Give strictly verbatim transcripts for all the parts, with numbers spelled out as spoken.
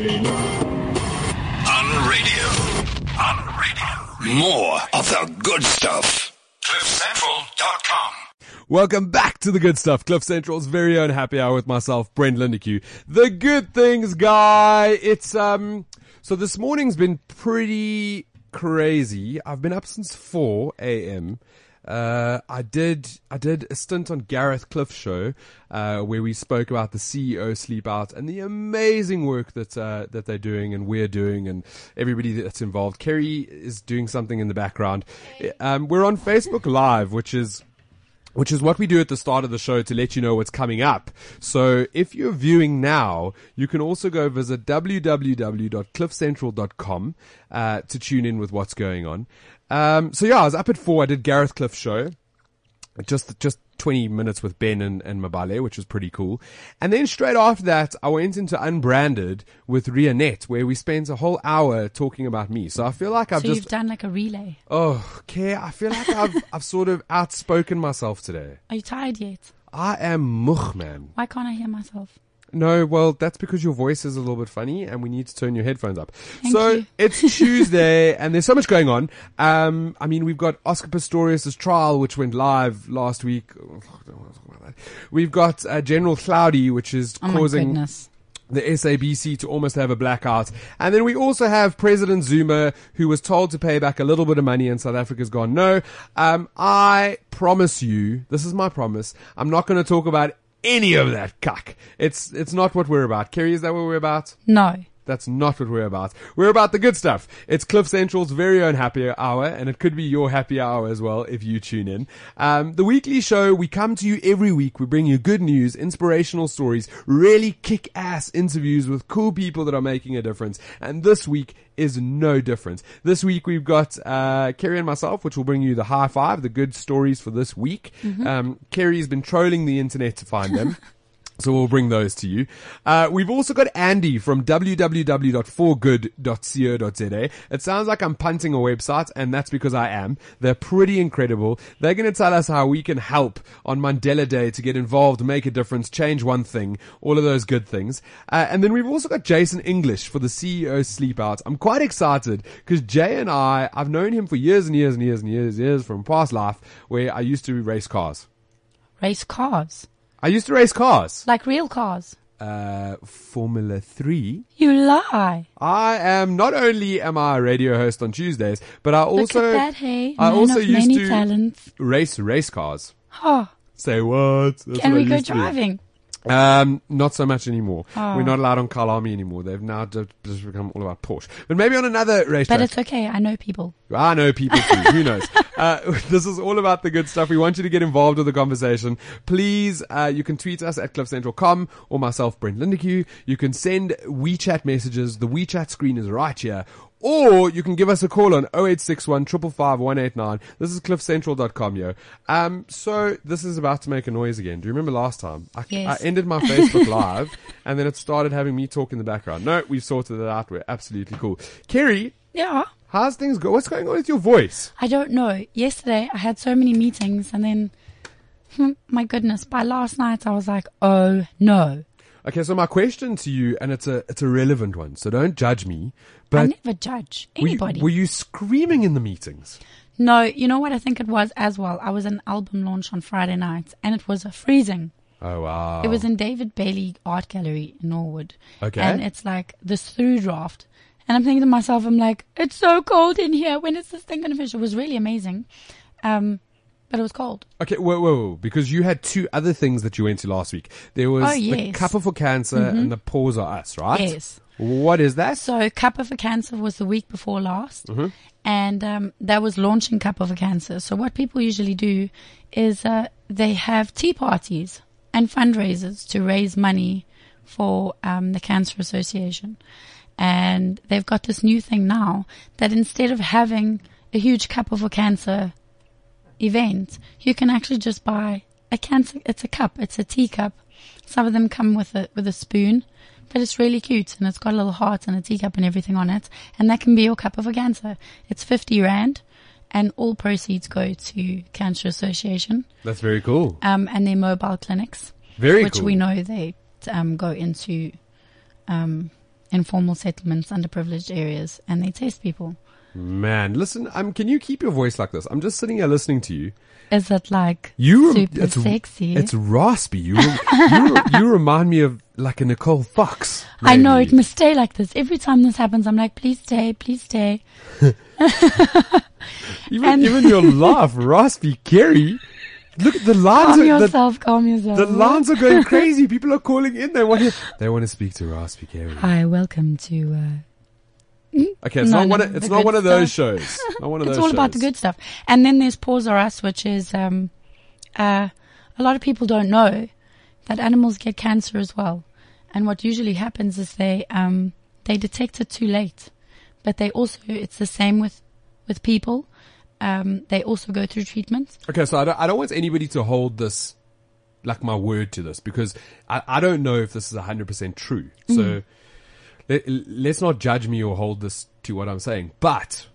On radio. On radio. More of the good stuff. cliff central dot com. Welcome back to the good stuff. Cliff Central's very own happy hour with myself, Brent Lindeque. The good things guy. It's, um, so this morning's been pretty crazy. I've been up since four a.m. Uh, I did, I did a stint on Gareth Cliff's show, uh, where we spoke about the C E O Sleepout and the amazing work that, uh, that they're doing and we're doing and everybody that's involved. Kerry is doing something in the background. Um, we're on Facebook Live, which is, which is what we do at the start of the show to let you know what's coming up. So if you're viewing now, you can also go visit w w w dot cliff central dot com, uh, to tune in with what's going on. Um, so yeah, I was up at four. I did Gareth Cliff's show. Just, just twenty minutes with Ben and, and Mbali, which was pretty cool. And then straight after that, I went into Unbranded with Rianette, where we spent a whole hour talking about me. So I feel like I've so just... you've done like a relay. Oh, okay. I feel like I've, I've sort of outspoken myself today. Are you tired yet? I am mugh, man. Why can't I hear myself? No, well, that's because your voice is a little bit funny and we need to turn your headphones up. Thank so you. It's Tuesday and there's so much going on. Um, I mean, we've got Oscar Pistorius' trial, which went live last week. We've got uh, General Cloudy, which is oh causing the S A B C to almost have a blackout. And then we also have President Zuma, who was told to pay back a little bit of money and South Africa's gone, no, um, I promise you, this is my promise, I'm not going to talk about any of that cuck. It's it's not what we're about. Kerry, is that what we're about? No. That's not what we're about. We're about the good stuff. It's Cliff Central's very own happy hour, and it could be your happy hour as well if you tune in. Um, the weekly show, we come to you every week. We bring you good news, inspirational stories, really kick-ass interviews with cool people that are making a difference. And this week is no different. This week we've got uh, Kerry and myself, which will bring you the high five, the good stories for this week. Mm-hmm. Um, Kerry's been trolling the internet to find them. So we'll bring those to you. Uh, we've also got Andy from w w w dot forgood dot co dot z a. It sounds like I'm punting a website, and that's because I am. They're pretty incredible. They're going to tell us how we can help on Mandela Day to get involved, make a difference, change one thing, all of those good things. Uh, and then we've also got Jason English for the C E O Sleepout. I'm quite excited because Jay and I, I've known him for years and years and years and years and years from past life where I used to race cars. Race cars? I used to race cars. Like real cars? Uh, Formula three. You lie. I am, not only am I a radio host on Tuesdays, but I also, Look at that, hey. I Man also of used many to talents. race race cars. Huh. Say what? That's Can what we I go driving? To. Um, not so much anymore. Oh. We're not allowed on Kyalami anymore. They've now just become all about Porsche. But maybe on another race But track. It's okay. I know people. I know people too. Who knows? Uh, this is all about the good stuff. We want you to get involved with the conversation. Please, uh, you can tweet us at cliff central dot com or myself, Brent Lindeque. You can send WeChat messages. The WeChat screen is right here. Or you can give us a call on oh eight six one, five five five, one eight nine. This is cliff central dot com, yo. Um, so this is about to make a noise again. Do you remember last time? I, yes. I ended my Facebook Live and then it started having me talk in the background. No, we've sorted it out. We're absolutely cool. Kerry. Yeah. How's things go? What's going on with your voice? I don't know. Yesterday I had so many meetings and then, my goodness, by last night I was like, oh no. Okay, so my question to you, and it's a it's a relevant one, so don't judge me. But I never judge anybody. Were you, were you screaming in the meetings? No, you know what I think it was as well? I was at an album launch on Friday night, and it was freezing. Oh, wow. It was in David Bailey Art Gallery in Norwood. Okay. And it's like this through draft. And I'm thinking to myself, I'm like, it's so cold in here. When is this thing going to finish? It was really amazing. Um But it was cold. Okay, whoa, whoa, whoa, because you had two other things that you went to last week. There was oh, yes. the Cuppa for Cancer mm-hmm. and the Pause for Us, right? Yes. What is that? So Cuppa for Cancer was the week before last, mm-hmm. and um, that was launching Cuppa for Cancer. So what people usually do is uh, they have tea parties and fundraisers to raise money for um, the Cancer Association. And they've got this new thing now that instead of having a huge Cuppa for Cancer event, you can actually just buy a cancer, it's a cup, it's a tea cup. Some of them come with a with a spoon, but it's really cute and it's got a little heart and a teacup and everything on it, and that can be your Cuppa for Cancer. It's fifty rand and all proceeds go to Cancer Association. That's very cool. Um and their mobile clinics. Very which cool. Which we know they um go into um informal settlements, underprivileged areas, and they test people. Man, listen, um, can you keep your voice like this? I'm just sitting here listening to you. Is it like you, super it's, sexy? It's raspy. You, you, you remind me of like a Nicole Fox. Maybe. I know, it must stay like this. Every time this happens, I'm like, please stay, please stay. even, and even your laugh, raspy Kerry. Look, the lines calm are yourself, the, calm yourself. The lines are going crazy. People are calling in. They want to, they want to speak to Raspy Kerry. Hi, welcome to. Uh, Okay, it's no, not no, one. Of, it's not one of those stuff. shows. Not one of it's those. It's all shows. About the good stuff. And then there's Paws Are Us, which is um, uh, a lot of people don't know that animals get cancer as well. And what usually happens is they um, they detect it too late. But they also, it's the same with with people. Um, they also go through treatment. Okay, so I don't, I don't want anybody to hold this, like my word to this, because I, I don't know if this is one hundred percent true. So. Mm. Let's not judge me or hold this to what I'm saying, but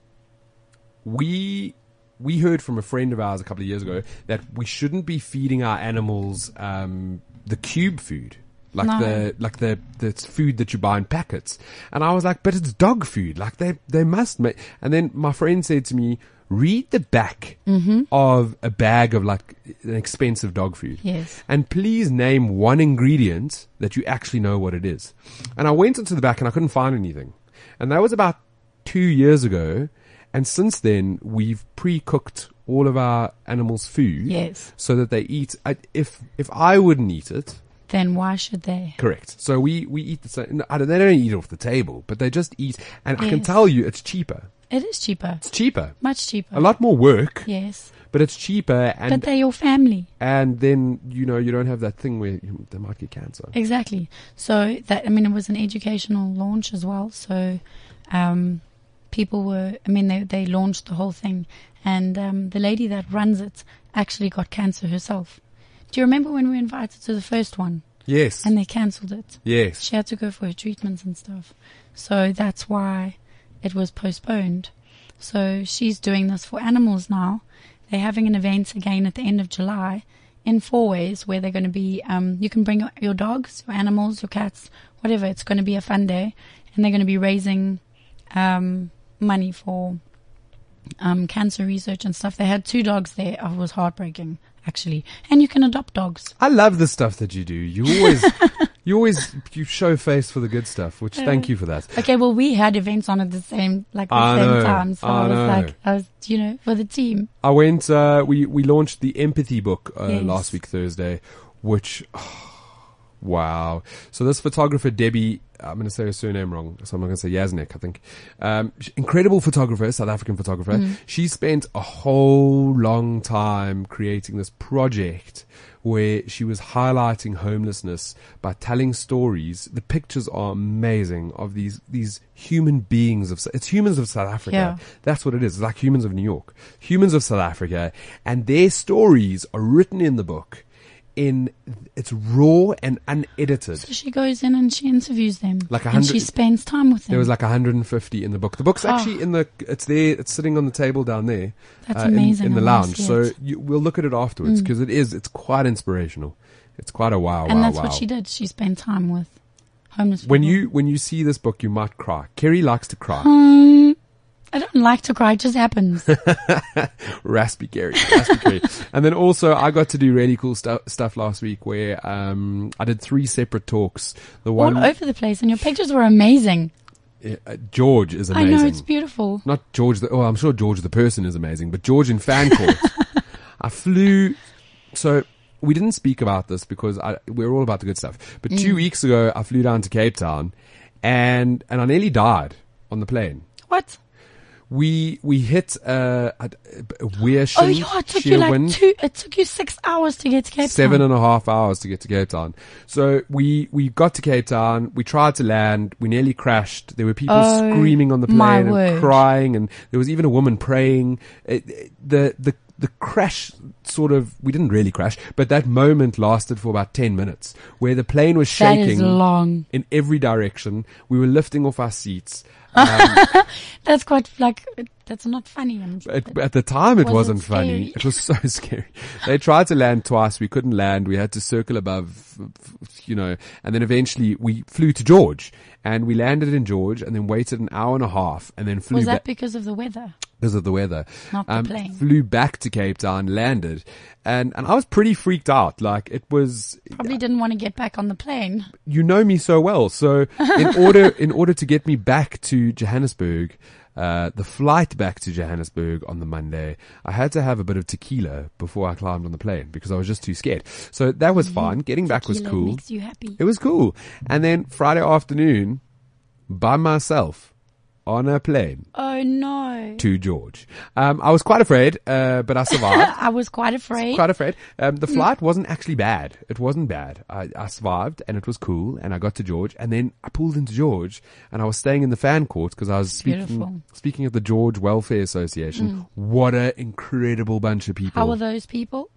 we we heard from a friend of ours a couple of years ago that we shouldn't be feeding our animals um, the cube food, like no. the like the the food that you buy in packets. And I was like, but it's dog food, like they they must make. And then my friend said to me, read the back mm-hmm. of a bag of like an expensive dog food. Yes. And please name one ingredient that you actually know what it is. And I went into the back and I couldn't find anything. And that was about two years ago. And since then, we've pre-cooked all of our animals' food. Yes. So that they eat. If, if I wouldn't eat it. Then why should they? Correct. So we, we eat the same. I don't, they don't eat off the table, but they just eat. And yes. I can tell you it's cheaper. It is cheaper. It's cheaper. Much cheaper. A lot more work. Yes. But it's cheaper. And but they're your family. And then, you know, you don't have that thing where you, they might get cancer. Exactly. So, that I mean, it was an educational launch as well. So, um, people were, I mean, they, they launched the whole thing. And um, the lady that runs it actually got cancer herself. Do you remember when we were invited to the first one? Yes. And they cancelled it. Yes. She had to go for her treatments and stuff. So, that's why... it was postponed. So she's doing this for animals now. They're having an event again at the end of July in four ways where they're going to be, um, you can bring your dogs, your animals, your cats, whatever. It's going to be a fun day. And they're going to be raising um, money for um, cancer research and stuff. They had two dogs there. Oh, it was heartbreaking, actually. And you can adopt dogs. I love the stuff that you do. You always... You always you show face for the good stuff, which uh, thank you for that. Okay, well we had events on at the same like the I same know, time, so I, I was know. like I was you know for the team. I went. Uh, we we launched the empathy book uh, yes. last week Thursday, which oh, wow. So this photographer Debbie, I'm going to say her surname wrong, so I'm not going to say Yaznek. I think um, incredible photographer, South African photographer. Mm. She spent a whole long time creating this project where she was highlighting homelessness by telling stories. The pictures are amazing of these these human beings of it's Humans of South Africa. Yeah. That's what it is. It's like Humans of New York, Humans of South Africa, and their stories are written in the book. In it's raw and unedited. So she goes in and she interviews them. Like and she spends time with them. There was like one hundred fifty in the book. The book's oh. actually in the. It's there. It's sitting on the table down there. That's uh, amazing. In, in the lounge. So you, we'll look at it afterwards because mm. it is. It's quite inspirational. It's quite a wow. And wow, that's wow. what she did. She spent time with homeless people. When you when you see this book, you might cry. Kerry likes to cry. Um, I don't like to cry. It just happens. Raspy Kerry. Raspy Kerry. And then also I got to do really cool stu- stuff last week where um, I did three separate talks. The one all over the place. And your pictures were amazing. Yeah, uh, George is amazing. I know. It's beautiful. Not George. The, oh, I'm sure George the person is amazing. But George in Fancourt. I flew. So we didn't speak about this because I, we're all about the good stuff. But mm. two weeks ago I flew down to Cape Town and, and I nearly died on the plane. What? We we hit uh, a, a weird sheer, oh, yeah, it took you like wind. Two, it took you six hours to get to Cape Town. Seven and a half hours to get to Cape Town. So we, we got to Cape Town. We tried to land. We nearly crashed. There were people oh, screaming on the plane and crying, and there was even a woman praying. It, it, the the the crash sort of, we didn't really crash, but that moment lasted for about ten minutes where the plane was shaking that is long. in every direction. We were lifting off our seats. Um, that's quite like, that's not funny. At, at the time it was wasn't scary. funny. It was so scary. They tried to land twice. We couldn't land. We had to circle above, you know, and then eventually we flew to George and we landed in George and then waited an hour and a half and then flew. Was that ba- because of the weather? Because of the weather. Not um, the plane. Flew back to Cape Town, landed. And, and I was pretty freaked out. Like it was. Probably didn't want to get back on the plane. You know me so well. So in order, in order to get me back to Johannesburg, uh, the flight back to Johannesburg on the Monday, I had to have a bit of tequila before I climbed on the plane because I was just too scared. So that was mm-hmm. fine. Getting tequila back was cool. Makes you happy. It was cool. And then Friday afternoon by myself. On a plane. Oh, no. To George. Um, I was quite afraid, uh, but I survived. I was quite afraid. Quite afraid. Um, the flight wasn't actually bad. It wasn't bad. I, I survived and it was cool and I got to George and then I pulled into George and I was staying in the Fancourt because I was speaking, Beautiful. speaking at the George Welfare Association. Mm. What an incredible bunch of people. How were those people?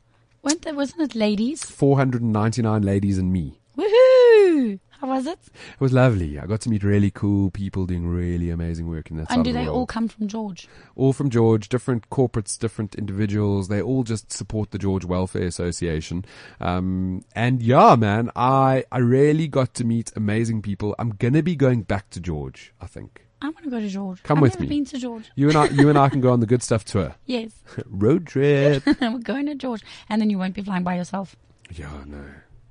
Weren't there, wasn't it ladies? four hundred ninety-nine ladies and me. Woohoo! How was it? It was lovely. I got to meet really cool people doing really amazing work in that side of the world. And do they all come from George? All from George, different corporates, different individuals. They all just support the George Welfare Association. Um, and yeah, man, I, I really got to meet amazing people. I'm going to be going back to George, I think. I want to go to George. Come I've with me. I've never been to George. You and I, you and I can go on the Good Stuff tour. Yes. Road trip. We're going to George. And then you won't be flying by yourself. Yeah, no.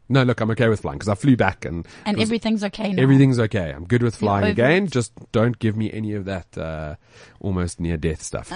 No, look, I'm okay with flying because I flew back and... And everything's okay now. Everything's okay. I'm good with flying again. It. Just don't give me any of that uh, almost near-death stuff.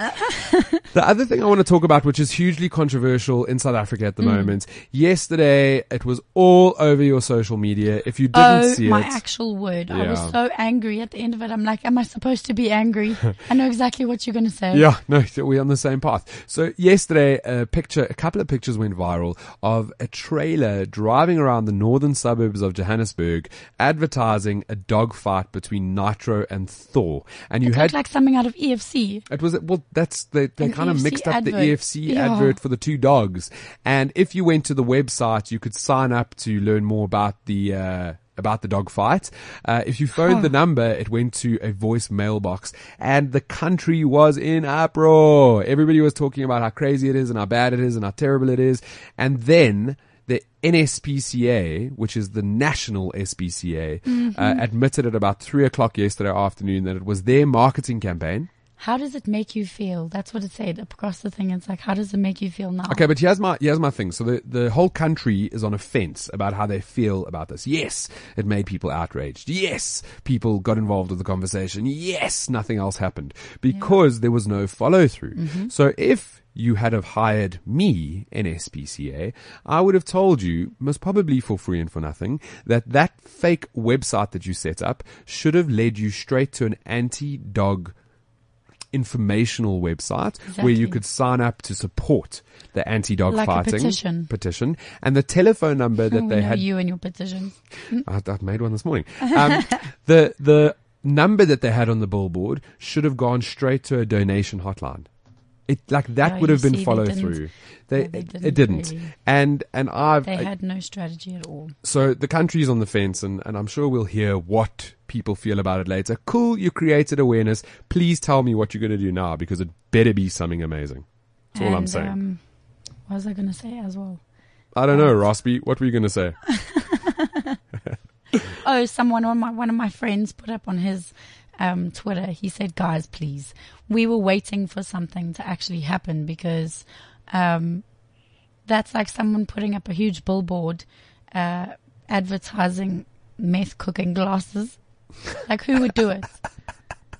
The other thing I want to talk about, which is hugely controversial in South Africa at the mm. moment. Yesterday, it was all over your social media. If you didn't oh, see my it... my actual word. Yeah. I was so angry at the end of it. I'm like, am I supposed to be angry? I know exactly what you're going to say. Yeah, no, we're on the same path. So yesterday, a picture, a couple of pictures went viral of a trailer driving around the northern suburbs of Johannesburg advertising a dogfight between Nitro and Thor. And you it had looked like something out of E F C. It was well that's they, they kind of mixed up advert. the E F C yeah. advert for the two dogs. And if you went to the website you could sign up to learn more about the uh about the dog fight. Uh, if you phoned oh. the number, it went to a voice mailbox and the country was in uproar. Everybody was talking about how crazy it is and how bad it is and how terrible it is. And then the N S P C A, which is the national S P C A, mm-hmm. uh, admitted at about three o'clock yesterday afternoon that it was their marketing campaign. How does it make you feel? That's what it said across the thing. It's like, how does it make you feel now? Okay, but here's my here's my thing. So the, the whole country is on a fence about how they feel about this. Yes, it made people outraged. Yes, people got involved with the conversation. Yes, nothing else happened because yeah. there was no follow through. Mm-hmm. So if you had have hired me, N S P C A, I would have told you, most probably for free and for nothing, that that fake website that you set up should have led you straight to an anti-dog informational website exactly. where you could sign up to support the anti-dog like fighting a petition. petition and the telephone number that they had. You and your petition. I, I made one this morning. Um, the the number that they had on the billboard should have gone straight to a donation hotline. It, like that no, would have been see, follow they through. They, no, they didn't it didn't, really. and and I've they had no strategy at all. So the country's on the fence, and, and I'm sure we'll hear what people feel about it later. Cool, you created awareness. Please tell me what you're going to do now because it better be something amazing. That's and, all I'm saying. Um, what was I going to say as well? I don't um, know, Rossby. What were you going to say? oh, someone on my one of my friends put up on his. Um, Twitter, he said, guys, please, we were waiting for something to actually happen because um, that's like someone putting up a huge billboard uh, advertising meth cooking glasses. Like, who would do it?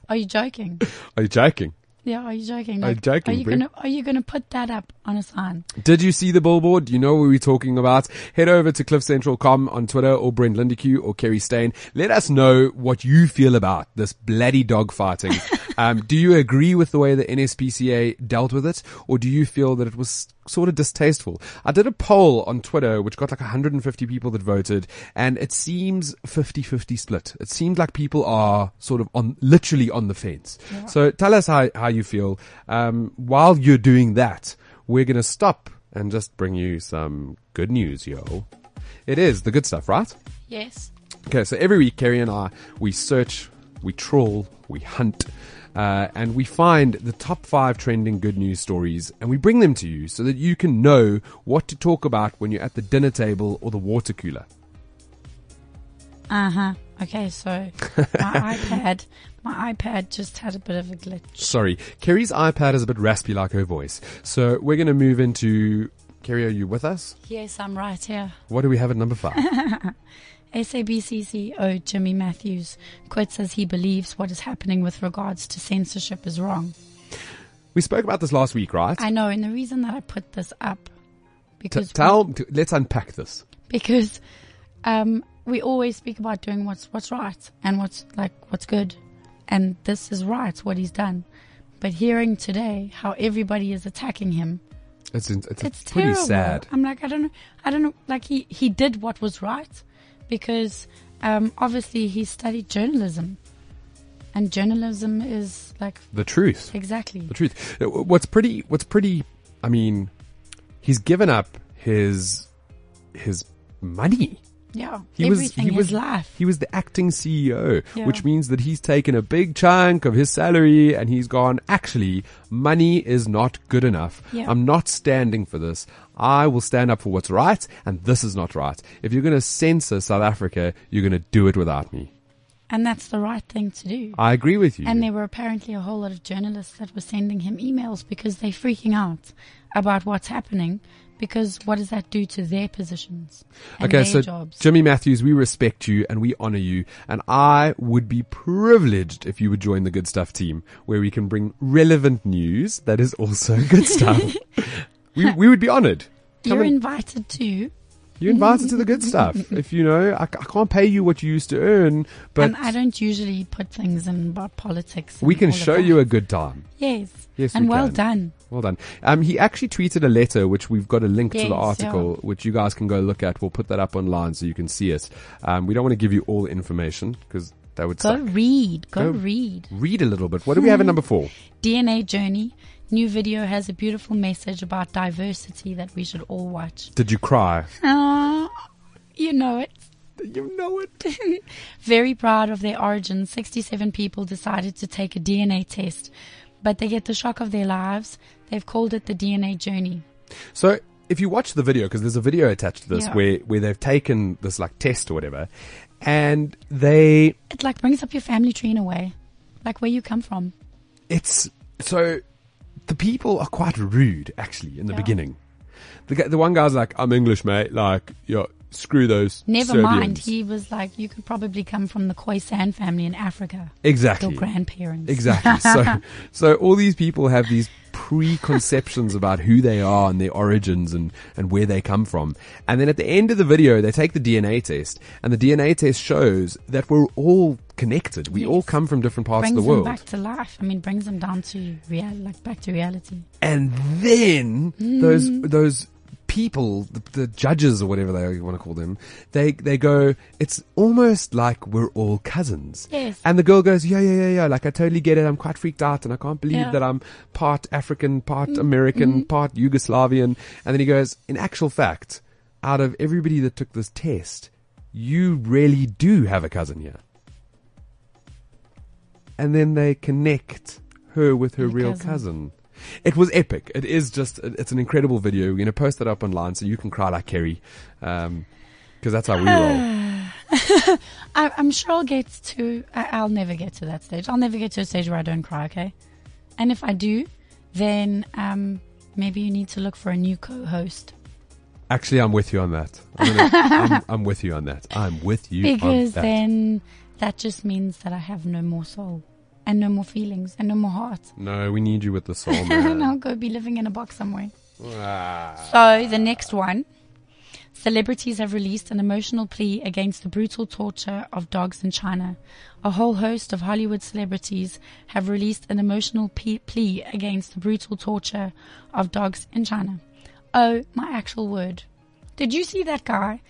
Are you joking? Are you joking? Yeah, are you joking? Like, are you joking? Are you gonna, are you gonna put that up on a sign? Did you see the billboard? Do you know what we're talking about? Head over to cliff central dot com on Twitter or Brent Lindeque or Kerry Stain. Let us know what you feel about this bloody dog fighting. um, do you agree with the way the N S P C A dealt with it? Or do you feel that it was sort of distasteful? I did a poll on Twitter, which got like one hundred fifty people that voted, and it seems fifty-fifty split. It seems like people are sort of on, literally on the fence. Yeah. So tell us how, how you feel. Um, while you're doing that, we're going to stop and just bring you some good news, yo. It is the good stuff, right? Yes. Okay, so every week, Kerry and I, we search, we trawl, we hunt, uh, and we find the top five trending good news stories, and we bring them to you so that you can know what to talk about when you're at the dinner table or the water cooler. Uh-huh. Okay, so my iPad, my iPad just had a bit of a glitch. Sorry. Kerry's iPad is a bit raspy like her voice. So we're going to move into... Kerry, are you with us? Yes, I'm right here. What do we have at number five? S A B C C E O Jimmy Matthews quits as he believes what is happening with regards to censorship is wrong. We spoke about this last week, right? I know, and the reason that I put this up... because T- tell, we, Let's unpack this. Because... um. We always speak about doing what's what's right and what's like what's good, and this is right what he's done. But hearing today how everybody is attacking him, it's it's, it's pretty terrible. Sad. I'm like I don't know I don't know like he, he did what was right because um, obviously he studied journalism, and journalism is like the truth exactly the truth. What's pretty what's pretty I mean, he's given up his his money. Yeah, he everything, was, he his was, life. He was the acting C E O, yeah. Which means that he's taken a big chunk of his salary and he's gone, actually, money is not good enough. Yeah. I'm not standing for this. I will stand up for what's right, and this is not right. If you're going to censor South Africa, you're going to do it without me. And that's the right thing to do. I agree with you. And there were apparently a whole lot of journalists that were sending him emails because they're freaking out about what's happening. Because what does that do to their positions and okay, their so jobs? Jimmy Matthews, we respect you and we honor you. And I would be privileged if you would join the Good Stuff team, where we can bring relevant news that is also good stuff. we we would be honored. Come You're in. invited to. You're invited to the good stuff. If you know, I, I can't pay you what you used to earn. But and I don't usually put things in about politics. We can show you a good time. Yes. Yes, and we well can. done. Well done. Um, he actually tweeted a letter, which we've got a link yes, to the article, yeah. which you guys can go look at. We'll put that up online so you can see it. Um, we don't want to give you all the information because that would go suck. read. Go, go read. Read a little bit. What do we have at number four? D N A Journey. New video has a beautiful message about diversity that we should all watch. Did you cry? Oh, you know it. You know it. Very proud of their origin. sixty-seven people decided to take a D N A test. But they get the shock of their lives. They've called it the D N A Journey. So if you watch the video, because there's a video attached to this yeah. where, where they've taken this like test or whatever, and they... It like brings up your family tree in a way, like where you come from. It's... So the people are quite rude, actually, in the yeah. beginning. The the one guy's like, I'm English, mate. Like, yo, screw those Never Serbians. mind. He was like, you could probably come from the Khoisan family in Africa. Exactly. Your grandparents. Exactly. so, so all these people have these preconceptions about who they are and their origins and, and where they come from. And then at the end of the video, they take the D N A test, and the D N A test shows that we're all connected. We yes. all come from different parts brings of the world. Brings them back to life. I mean, brings them down to real, like back to reality. And then mm. those those people, the, the judges or whatever they want to call them, they they go, it's almost like we're all cousins. Yes. And the girl goes, yeah, yeah, yeah, yeah. Like, I totally get it. I'm quite freaked out and I can't believe yeah. that I'm part African, part mm. American, mm-hmm. part Yugoslavian. And then he goes, in actual fact, out of everybody that took this test, you really do have a cousin here. And then they connect her with her, her real cousin. cousin. It was epic. It is just, it's an incredible video. We're going to post that up online so you can cry like Kerry. Um, cause that's how we roll. I, I'm sure I'll get to, I, I'll never get to that stage. I'll never get to a stage where I don't cry. Okay. And if I do, then, um, maybe you need to look for a new co-host. Actually, I'm with you on that. I'm, gonna, I'm, I'm with you on that. I'm with you because on that. Because then that just means that I have no more soul. And no more feelings and no more heart. No, we need you with the soul, man. And I'll go be living in a box somewhere. Ah. So the next one. Celebrities have released an emotional plea against the brutal torture of dogs in China. A whole host of Hollywood celebrities have released an emotional p- plea against the brutal torture of dogs in China. Oh, my actual word. Did you see that guy?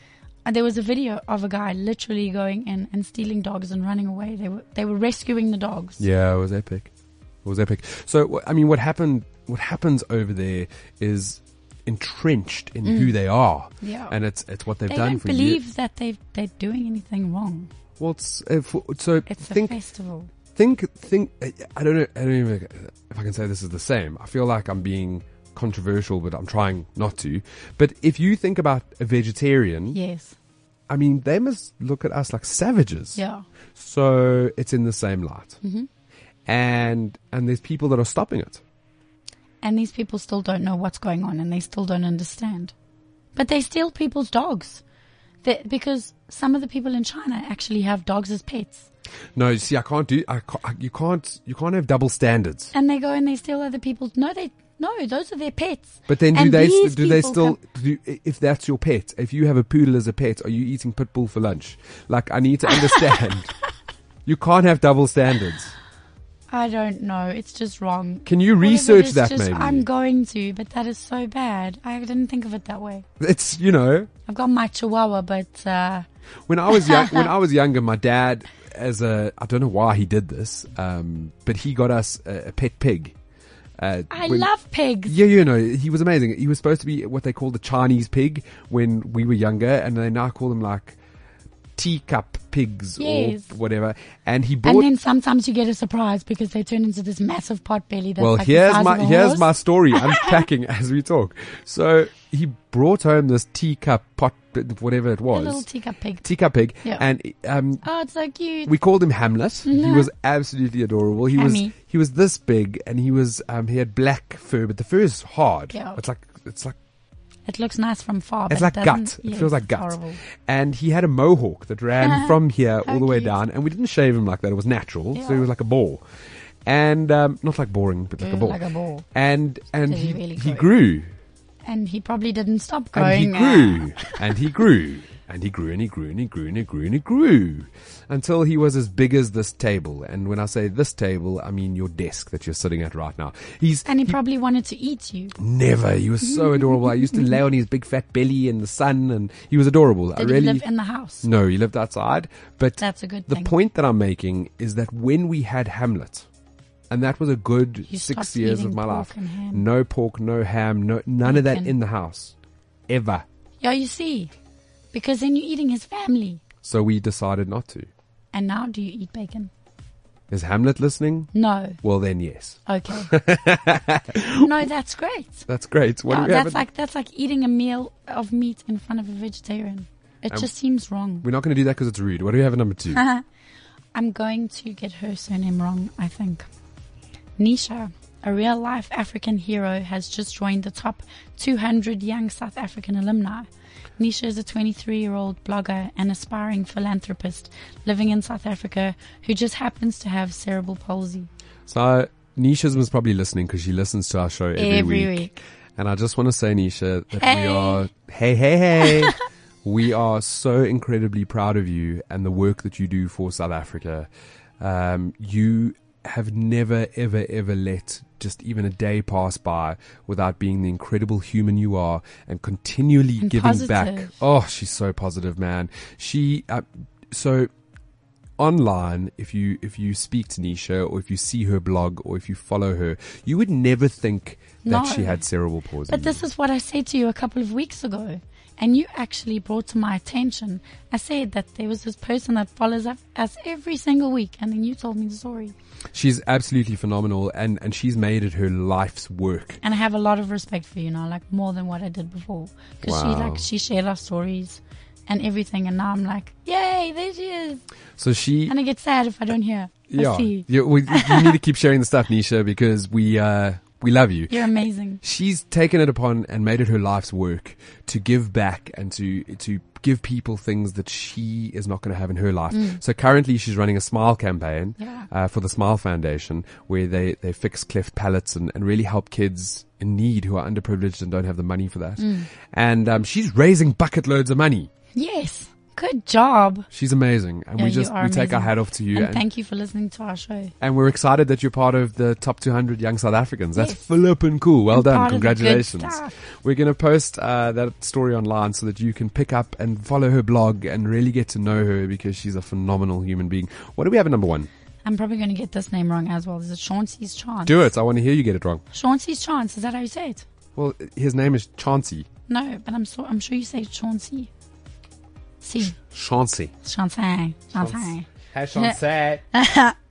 There was a video of a guy literally going in and stealing dogs and running away. They were they were rescuing the dogs. Yeah, it was epic. It was epic. So, I mean, what happened, what happens over there is entrenched in mm. who they are. Yeah. And it's, it's what they've they done for years. They don't believe that they, they're doing anything wrong. Well, it's, uh, for, so it's think, a festival. Think, think, I don't know, I don't even, if I can say this is the same. I feel like I'm being controversial, but I'm trying not to. But if you think about a vegetarian. Yes. I mean, they must look at us like savages. Yeah. So it's in the same light. Mm-hmm. And, and there's people that are stopping it. And these people still don't know what's going on, and they still don't understand. But they steal people's dogs. They're, because some of the people in China actually have dogs as pets. No, you see, I can't do, I can't, you can't, you can't have double standards. And they go and they steal other people's, no, they, no, those are their pets. But then do they, do they still, do, if that's your pet, if you have a poodle as a pet, are you eating pit bull for lunch? Like, I need to understand. You can't have double standards. I don't know. It's just wrong. Can you research that, just, maybe? I'm going to, but that is so bad. I didn't think of it that way. It's, you know. I've got my chihuahua, but... Uh... When I was young, when I was younger, my dad, as a... I don't know why he did this, um, but he got us a, a pet pig. Uh, I when, love pigs. Yeah, you know, he was amazing. He was supposed to be what they call the Chinese pig when we were younger, and they now call them like... teacup pigs, yes, or whatever. And he bought, and then sometimes you get a surprise because they turn into this massive pot belly that's well like here's my here's horse. My story unpacking as we talk. So he brought home this teacup pot, whatever it was, a little teacup pig teacup pig yeah. And um oh, it's so cute. We called him Hamlet. No. He was absolutely adorable. He Hammy. was he was this big, and he was um he had black fur, but the fur is hard. Yeah. it's like it's like It looks nice from far. It's like gut. It feels like gut. And he had a mohawk that ran from here all the way down. And we didn't shave him like that. It was natural. So he was like a ball. And um, not like boring, but like a ball. Like a ball. And and he he grew. And he probably didn't stop growing. And he grew. And he grew. And he grew and he grew and he grew and he grew and he grew until he was as big as this table. And when I say this table, I mean your desk that you're sitting at right now. He's And he, he probably wanted to eat you. Never. He was so adorable. I used to lay on his big fat belly in the sun, and he was adorable. Did I really, he live in the house? No, he lived outside. But that's a good thing. The point that I'm making is that when we had Hamlet, and that was a good you six years of my life. No pork, no ham, no none Bacon. Of that in the house. Ever. Yeah, you see. Because then you're eating his family. So we decided not to. And now do you eat bacon? Is Hamlet listening? No. Well then, yes. Okay. No, that's great. That's great. What no, do we that's have like that's like eating a meal of meat in front of a vegetarian. It um, just seems wrong. We're not going to do that because it's rude. What do we have at number two? I'm going to get her surname wrong, I think. Nisha, a real-life African hero, has just joined the top two hundred young South African alumni. Nisha is a twenty-three-year-old blogger and aspiring philanthropist living in South Africa who just happens to have cerebral palsy. So Nisha was probably listening because she listens to our show every, every week. week. And I just want to say, Nisha, that hey. we are... Hey, hey, hey. We are so incredibly proud of you and the work that you do for South Africa. Um, you... have never, ever, ever let just even a day pass by without being the incredible human you are and continually and giving positive. back. Oh, she's so positive, man. She, uh, so online, if you, if you speak to Nisha or if you see her blog or if you follow her, you would never think that no. she had cerebral palsy. But this is what I said to you a couple of weeks ago. And you actually brought to my attention. I said that there was this person that follows us every single week. And then you told me the story. She's absolutely phenomenal. And, and she's made it her life's work. And I have a lot of respect for you now. Like more than what I did before. Because wow. she, like, she shared our stories and everything. And now I'm like, yay, there she is. So she... And I get sad if I don't hear. Yeah. I see. Yeah, we, you need to keep sharing the stuff, Nisha. Because we... Uh, We love you. You're amazing. She's taken it upon and made it her life's work to give back and to to give people things that she is not going to have in her life. Mm. So currently she's running a smile campaign yeah. uh, for the Smile Foundation where they, they fix cleft palates and, and really help kids in need who are underprivileged and don't have the money for that. Mm. And um, she's raising bucket loads of money. Yes. Good job. She's amazing. And yeah, we just we amazing. take our hat off to you. And, and thank you for listening to our show. And we're excited that you're part of the top two hundred young South Africans. That's yes. flippin' cool. Well and done. Congratulations. We're going to post uh, that story online so that you can pick up and follow her blog and really get to know her because she's a phenomenal human being. What do we have at number one? I'm probably going to get this name wrong as well. Is it Chauncey's Chance? Do it. I want to hear you get it wrong. Chauncey's Chance. Is that how you say it? Well, his name is Chauncey. No, but I'm so, I'm sure you say Chauncey. See. Chauncey. Chauncey. Chauncey. Hey, Chauncey.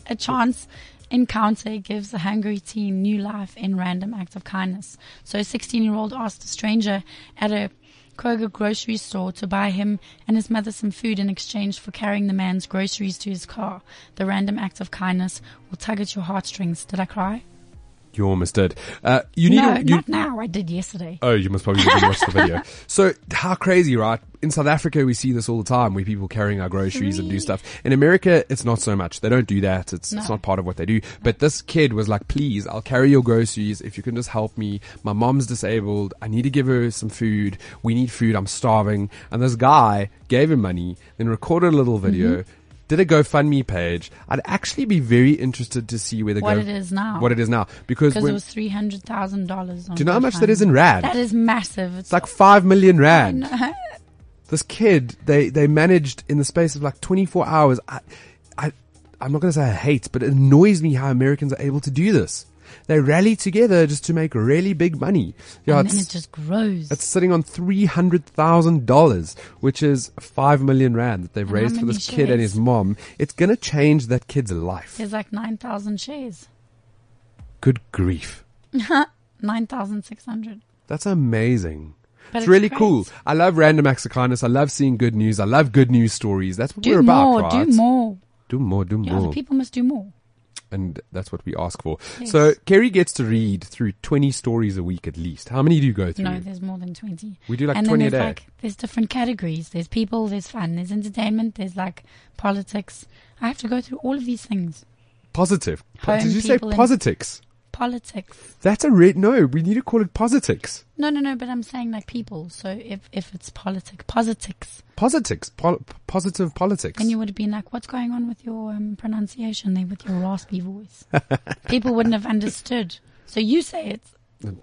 A chance encounter gives a hungry teen new life in random act of kindness. So a sixteen-year-old asked a stranger at a Kroger grocery store to buy him and his mother some food in exchange for carrying the man's groceries to his car. The random act of kindness will tug at your heartstrings. Did I cry? You almost did. Uh, you need no, a, you, not now. I did yesterday. Oh, you must probably watch the video. So how crazy, right? In South Africa, we see this all the time, where people carrying our groceries Three. and do stuff. In America, it's not so much. They don't do that. It's, no. it's not part of what they do. No. But this kid was like, please, I'll carry your groceries if you can just help me. My mom's disabled. I need to give her some food. We need food. I'm starving. And this guy gave him money, then recorded a little video. Mm-hmm. Did a GoFundMe page. I'd actually be very interested to see where the what go, it is now. What it is now, because it was three hundred thousand dollars. Do you know how much that is in rand? That is massive. It's, it's like five million rand. This kid, they they managed in the space of like twenty four hours. I, I, I'm not going to say I hate, but it annoys me how Americans are able to do this. They rally together just to make really big money. Yeah, and then it just grows. It's sitting on three hundred thousand dollars, which is five million rand that they've and raised for this shares? kid and his mom. It's going to change that kid's life. There's like nine thousand shares. Good grief. nine thousand six hundred. That's amazing. But it's, it's really great. cool. I love random acts of kindness. I love seeing good news. I love good news stories. That's what do we're more, about, right? Do more. Do more. Do yeah, more. Other people must do more. And that's what we ask for. Yes. So Kerry gets to read through twenty stories a week at least. How many do you go through? No, there's more than twenty. We do like and twenty then there's a day. Like, there's different categories. There's people, there's fun, there's entertainment, there's like politics. I have to go through all of these things. Positive. Home, Did you say politics? Politics. That's a red. No, we need to call it politics. No, no, no. But I'm saying like people. So if, if it's politic, positics. Positics. Pol- positive politics. Then you would have been like, what's going on with your um, pronunciation there with your raspy voice? People wouldn't have understood. So you say it.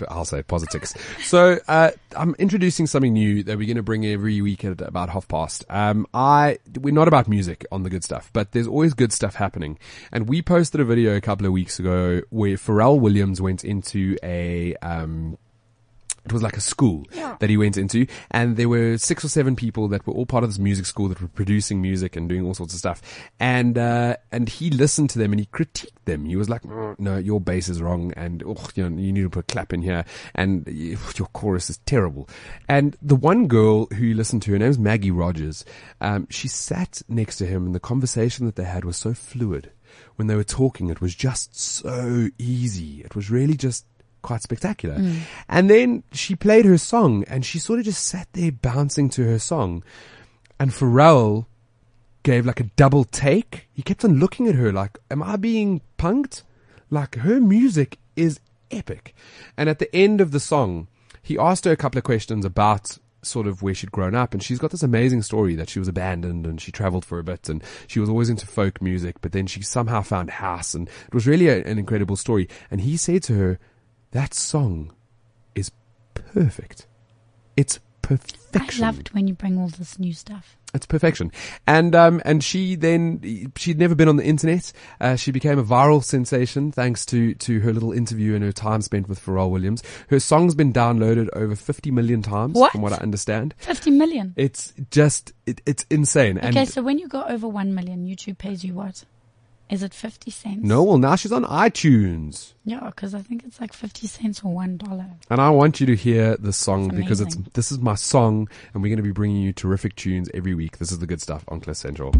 I'll say politics. So uh, I'm introducing something new that we're going to bring every week at about half past. Um, I we're not about music on the good stuff, but there's always good stuff happening. And we posted a video a couple of weeks ago where Pharrell Williams went into a um, it was like a school yeah. that he went into, and there were six or seven people that were all part of this music school that were producing music and doing all sorts of stuff. And uh, and he listened to them and he critiqued them. He was like, no, your bass is wrong, and oh, you know, you need to put a clap in here, and your chorus is terrible. And the one girl who you listened to, her name's Maggie Rogers, um, she sat next to him, and the conversation that they had was so fluid. When they were talking, it was just so easy. It was really just quite spectacular. Mm. And then she played her song, and she sort of just sat there bouncing to her song, and Pharrell gave like a double take. He kept on looking at her like, am I being punked? Like, her music is epic. And at the end of the song, he asked her a couple of questions about sort of where she'd grown up, and she's got this amazing story that she was abandoned and she traveled for a bit, and she was always into folk music, but then she somehow found house, and it was really a, an incredible story. And he said to her, that song is perfect. It's perfection. I loved when you bring all this new stuff. It's perfection. And um, and she then, she'd never been on the internet. Uh, she became a viral sensation thanks to, to her little interview and her time spent with Pharrell Williams. Her song's been downloaded over fifty million times, what? from what I understand. fifty million? It's just, it, it's insane. Okay, and so when you go over one million, YouTube pays you what? Is it fifty cents? No, well, now she's on iTunes. Yeah, because I think it's like fifty cents or one dollar. And I want you to hear this song, because it's this is my song, and we're going to be bringing you terrific tunes every week. This is the good stuff on Cliff Central.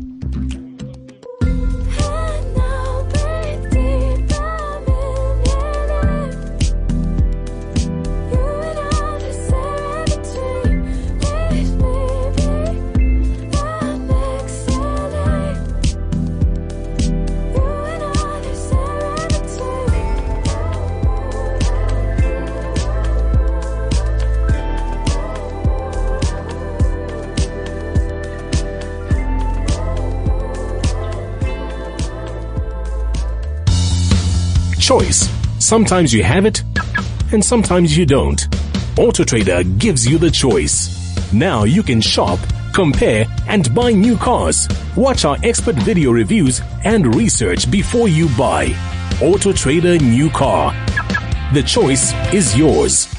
Choice. Sometimes you have it, and sometimes you don't. Auto Trader gives you the choice. Now you can shop, compare, and buy new cars. Watch our expert video reviews and research before you buy. Auto Trader New Car. The choice is yours.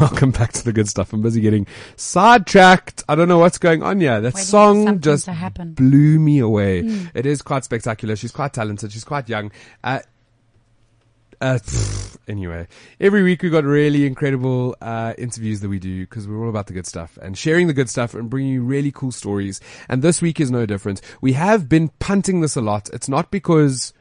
Welcome back to the good stuff. I'm busy getting sidetracked. I don't know what's going on here. That Waiting song just blew me away. Mm. It is quite spectacular. She's quite talented. She's quite young. Uh, uh, pff, anyway, every week we got really incredible uh, interviews that we do because we're all about the good stuff and sharing the good stuff and bringing you really cool stories. And this week is no different. We have been punting this a lot. It's not because...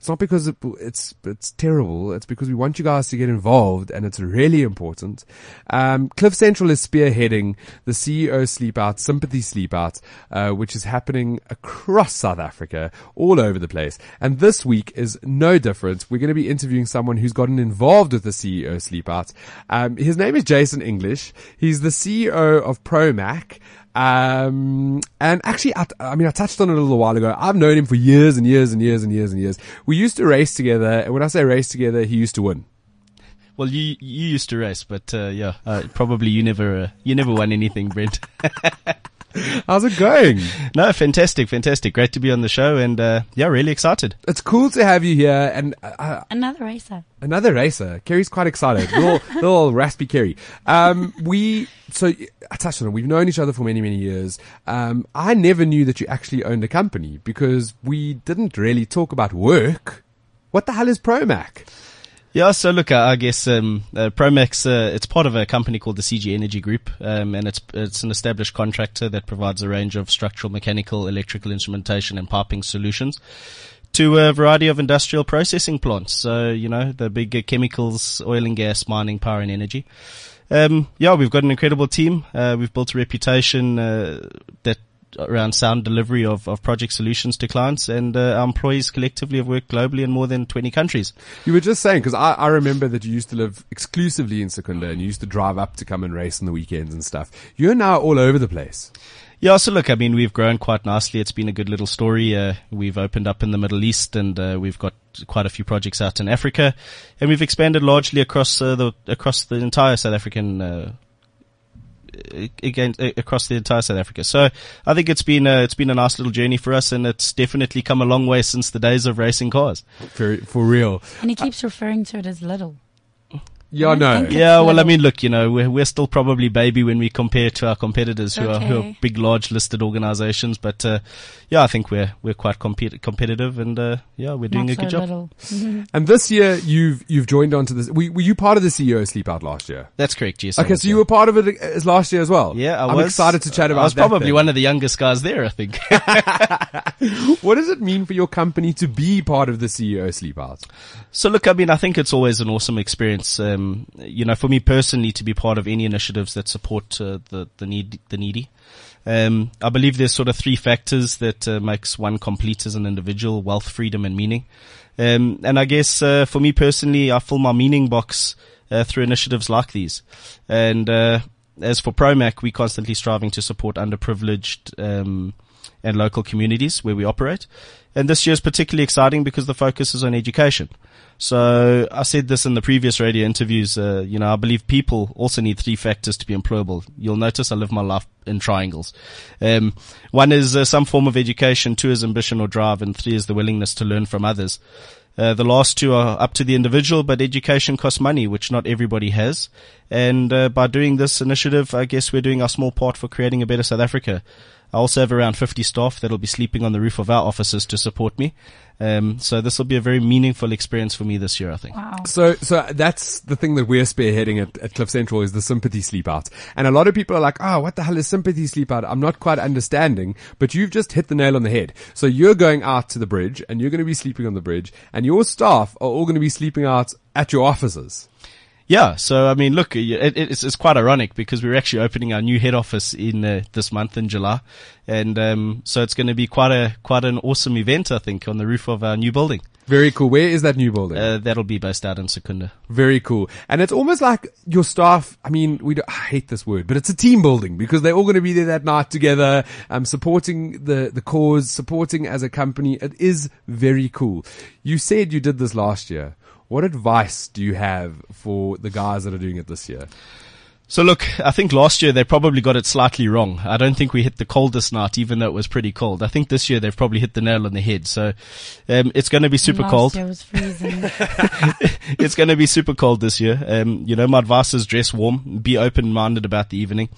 It's not because it, it's it's terrible. It's because we want you guys to get involved, and it's really important. Um, Cliff Central is spearheading the C E O Sleepout, Sympathy Sleepout, uh, which is happening across South Africa, all over the place. And this week is no different. We're going to be interviewing someone who's gotten involved with the C E O Sleepout. Um, his name is Jason English. He's the C E O of Prommac. Um, and actually, I, I mean, I touched on it a little while ago. I've known him for years and years and years and years and years. We used to race together. And when I say race together, he used to win. Well, you, you used to race, but, uh, yeah, uh, probably you never, uh, you never won anything, Brent. How's it going? No, fantastic, fantastic. Great to be on the show, and uh, yeah, really excited. It's cool to have you here, and uh, another racer. Another racer. Kerry's quite excited. Little, little raspy Kerry. Um, we so I touched on it. We've known each other for many, many years. Um, I never knew that you actually owned a company because we didn't really talk about work. What the hell is Prommac? Yeah, so look, I, I guess um, uh, Prommac, uh, it's part of a company called the C G Energy Group, um, and it's it's an established contractor that provides a range of structural, mechanical, electrical instrumentation and piping solutions to a variety of industrial processing plants. So, you know, the big uh, chemicals, oil and gas, mining, power and energy. Um, yeah, we've got an incredible team. Uh, we've built a reputation uh, that around sound delivery of, of project solutions to clients, and uh, our employees collectively have worked globally in more than twenty countries. You were just saying, because I, I remember that you used to live exclusively in Secunda and you used to drive up to come and race on the weekends and stuff. You're now all over the place. Yeah, so look, I mean, we've grown quite nicely. It's been a good little story. Uh, we've opened up in the Middle East, and uh, we've got quite a few projects out in Africa, and we've expanded largely across uh, the across the entire South African uh Again, across the entire South Africa. So I think it's been a, it's been a nice little journey for us, and it's definitely come a long way since the days of racing cars. For, for real. And he keeps uh, referring to it as little. Yeah, no. Yeah, well, little. I mean, look, you know, we're we're still probably baby when we compare to our competitors who okay. are who are big, large listed organisations. But uh, yeah, I think we're we're quite compet- competitive, and uh, yeah, we're doing Not a so good job. Mm-hmm. And this year, you've you've joined onto this. Were, were you part of the C E O Sleepout last year? That's correct. Yes. Okay, so you were part of it as last year as well. Yeah, I was. I'm excited to chat about. I was that probably thing. One of the youngest guys there, I think. What does it mean for your company to be part of the C E O Sleepout? So look, I mean, I think it's always an awesome experience. Um, You know, for me personally, to be part of any initiatives that support uh, the the need the needy, um, I believe there's sort of three factors that uh, makes one complete as an individual: wealth, freedom, and meaning. Um, and I guess uh, for me personally, I fill my meaning box uh, through initiatives like these. And uh, as for Prommac, we're constantly striving to support underprivileged um, and local communities where we operate. And this year is particularly exciting because the focus is on education. So I said this in the previous radio interviews, uh, you know, I believe people also need three factors to be employable. You'll notice I live my life in triangles. Um, one is uh, some form of education, two is ambition or drive, and three is the willingness to learn from others. Uh, the last two are up to the individual, but education costs money, which not everybody has. And uh, by doing this initiative, I guess we're doing our small part for creating a better South Africa. I also have around fifty staff that will be sleeping on the roof of our offices to support me. Um, so this will be a very meaningful experience for me this year, I think. Wow. So, so that's the thing that we're spearheading at, at Cliff Central is the Sympathy Sleepout. And a lot of people are like, oh, what the hell is Sympathy Sleepout? I'm not quite understanding, but you've just hit the nail on the head. So you're going out to the bridge and you're going to be sleeping on the bridge, and your staff are all going to be sleeping out at your offices. Yeah, so I mean, look, it, it's, it's quite ironic because we're actually opening our new head office in uh, this month in July, and um, so it's going to be quite a quite an awesome event, I think, on the roof of our new building. Very cool. Where is that new building? Uh, that'll be based out in Secunda. Very cool. And it's almost like your staff, I mean, we don't, I hate this word, but it's a team building because they're all going to be there that night together, um, supporting the, the cause, supporting as a company. It is very cool. You said you did this last year. What advice do you have for the guys that are doing it this year? So look, I think last year they probably got it slightly wrong. I don't think we hit the coldest night, even though it was pretty cold. I think this year they've probably hit the nail on the head. So um, it's going to be super last cold. Year was freezing. It's going to be super cold this year. Um, you know, my advice is dress warm, be open-minded about the evening.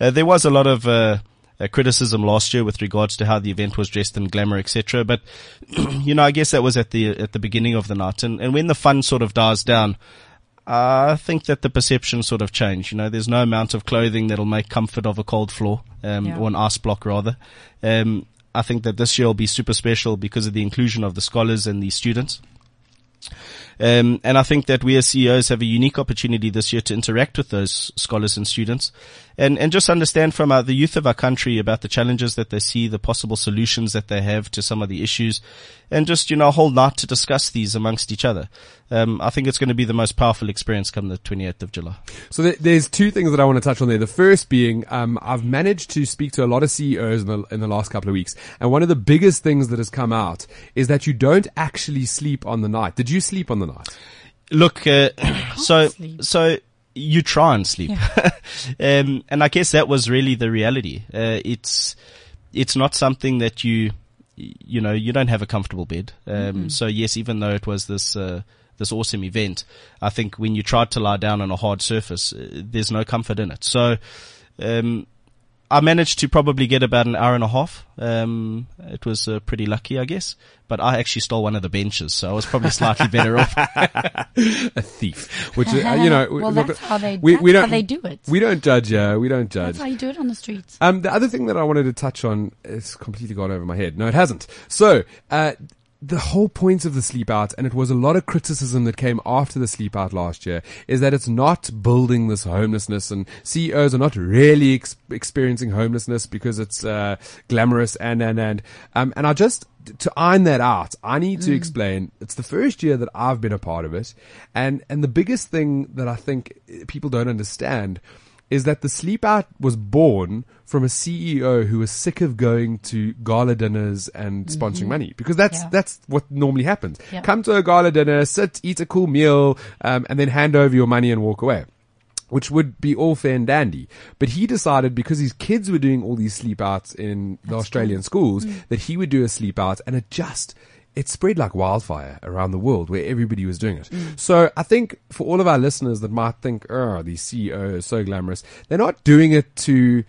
Uh, there was a lot of uh, uh, criticism last year with regards to how the event was dressed in glamour, et cetera. But you know, I guess that was at the at the beginning of the night, and and when the fun sort of dies down. Uh, I think that the perception sort of changed. You know, there's no amount of clothing that'll make comfort of a cold floor, um, yeah. or an ice block rather. Um, I think that this year will be super special because of the inclusion of the scholars and the students. Um, and I think that we as C E Os have a unique opportunity this year to interact with those scholars and students and, and just understand from our, the youth of our country about the challenges that they see, the possible solutions that they have to some of the issues, and just, you know, a whole night to discuss these amongst each other. Um, I think it's going to be the most powerful experience come the twenty-eighth of July. So th- there's two things that I want to touch on there. The first being, um, I've managed to speak to a lot of C E Os in the, in the last couple of weeks. And one of the biggest things that has come out is that you don't actually sleep on the night. Did you sleep on the night? Look, uh, so, sleep. so you try and sleep. Yeah. um, and I guess that was really the reality. Uh, it's, it's not something that you, you know, you don't have a comfortable bed. Um, mm-hmm. So yes, even though it was this, uh, this awesome event, I think when you tried to lie down on a hard surface, uh, there's no comfort in it. So, um, I managed to probably get about an hour and a half. Um, it was uh, pretty lucky, I guess. But I actually stole one of the benches, so I was probably slightly better off. A thief, which uh, uh, you know, well, look, that's how they we, that's we don't how they do it. We don't judge. Uh, we don't judge. That's how you do it on the streets. Um, the other thing that I wanted to touch on is completely gone over my head. No, it hasn't. So. Uh, The whole point of the sleep out, and it was a lot of criticism that came after the sleep out last year, is that it's not building this homelessness, and C E Os are not really ex- experiencing homelessness because it's uh, glamorous and and and um and I just. To iron that out, I need to mm. explain. It's the first year that I've been a part of it, and and the biggest thing that I think people don't understand is that the sleep out was born from a C E O who was sick of going to gala dinners and mm-hmm. sponsoring money, because that's, yeah. that's what normally happens. Yeah. Come to a gala dinner, sit, eat a cool meal, um, and then hand over your money and walk away, which would be all fair and dandy. But he decided, because his kids were doing all these sleep outs in the that's Australian cool. schools, mm-hmm. that he would do a sleep out, and it just, it spread like wildfire around the world where everybody was doing it. Mm. So I think for all of our listeners that might think, oh, these C E Os are so glamorous, they're not doing it to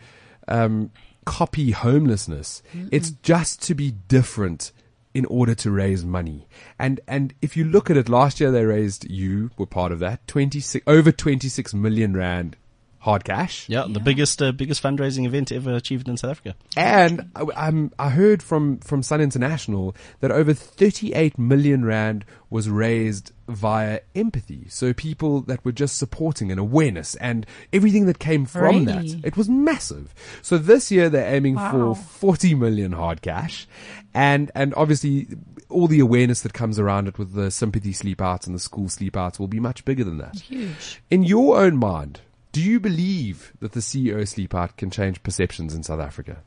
um, copy homelessness. Mm-mm. It's just to be different in order to raise money. And and if you look at it, last year they raised, you were part of that, twenty-six, over twenty-six million rand hard cash. Yeah, yeah. the biggest uh, biggest fundraising event ever achieved in South Africa. And um, I heard from, from Sun International that over thirty-eight million rand was raised via empathy. So people that were just supporting and awareness and everything that came from really? that. It was massive. So this year they're aiming wow. for forty million hard cash. And and obviously all the awareness that comes around it with the sympathy sleepouts and the school sleepouts will be much bigger than that. Huge. In your own mind, do you believe that the C E O sleepout can change perceptions in South Africa?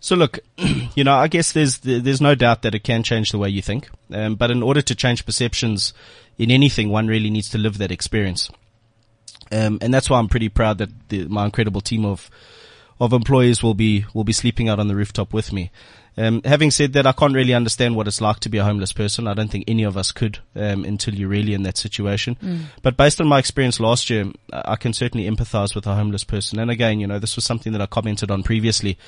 So look, you know, I guess there's there's no doubt that it can change the way you think. Um, but in order to change perceptions in anything, one really needs to live that experience. Um, and that's why I'm pretty proud that the, my incredible team of of employees will be will be sleeping out on the rooftop with me. Um, having said that, I can't really understand what it's like to be a homeless person. I don't think any of us could um, until you're really in that situation. Mm. But based on my experience last year, I can certainly empathize with a homeless person. And again, you know, this was something that I commented on previously.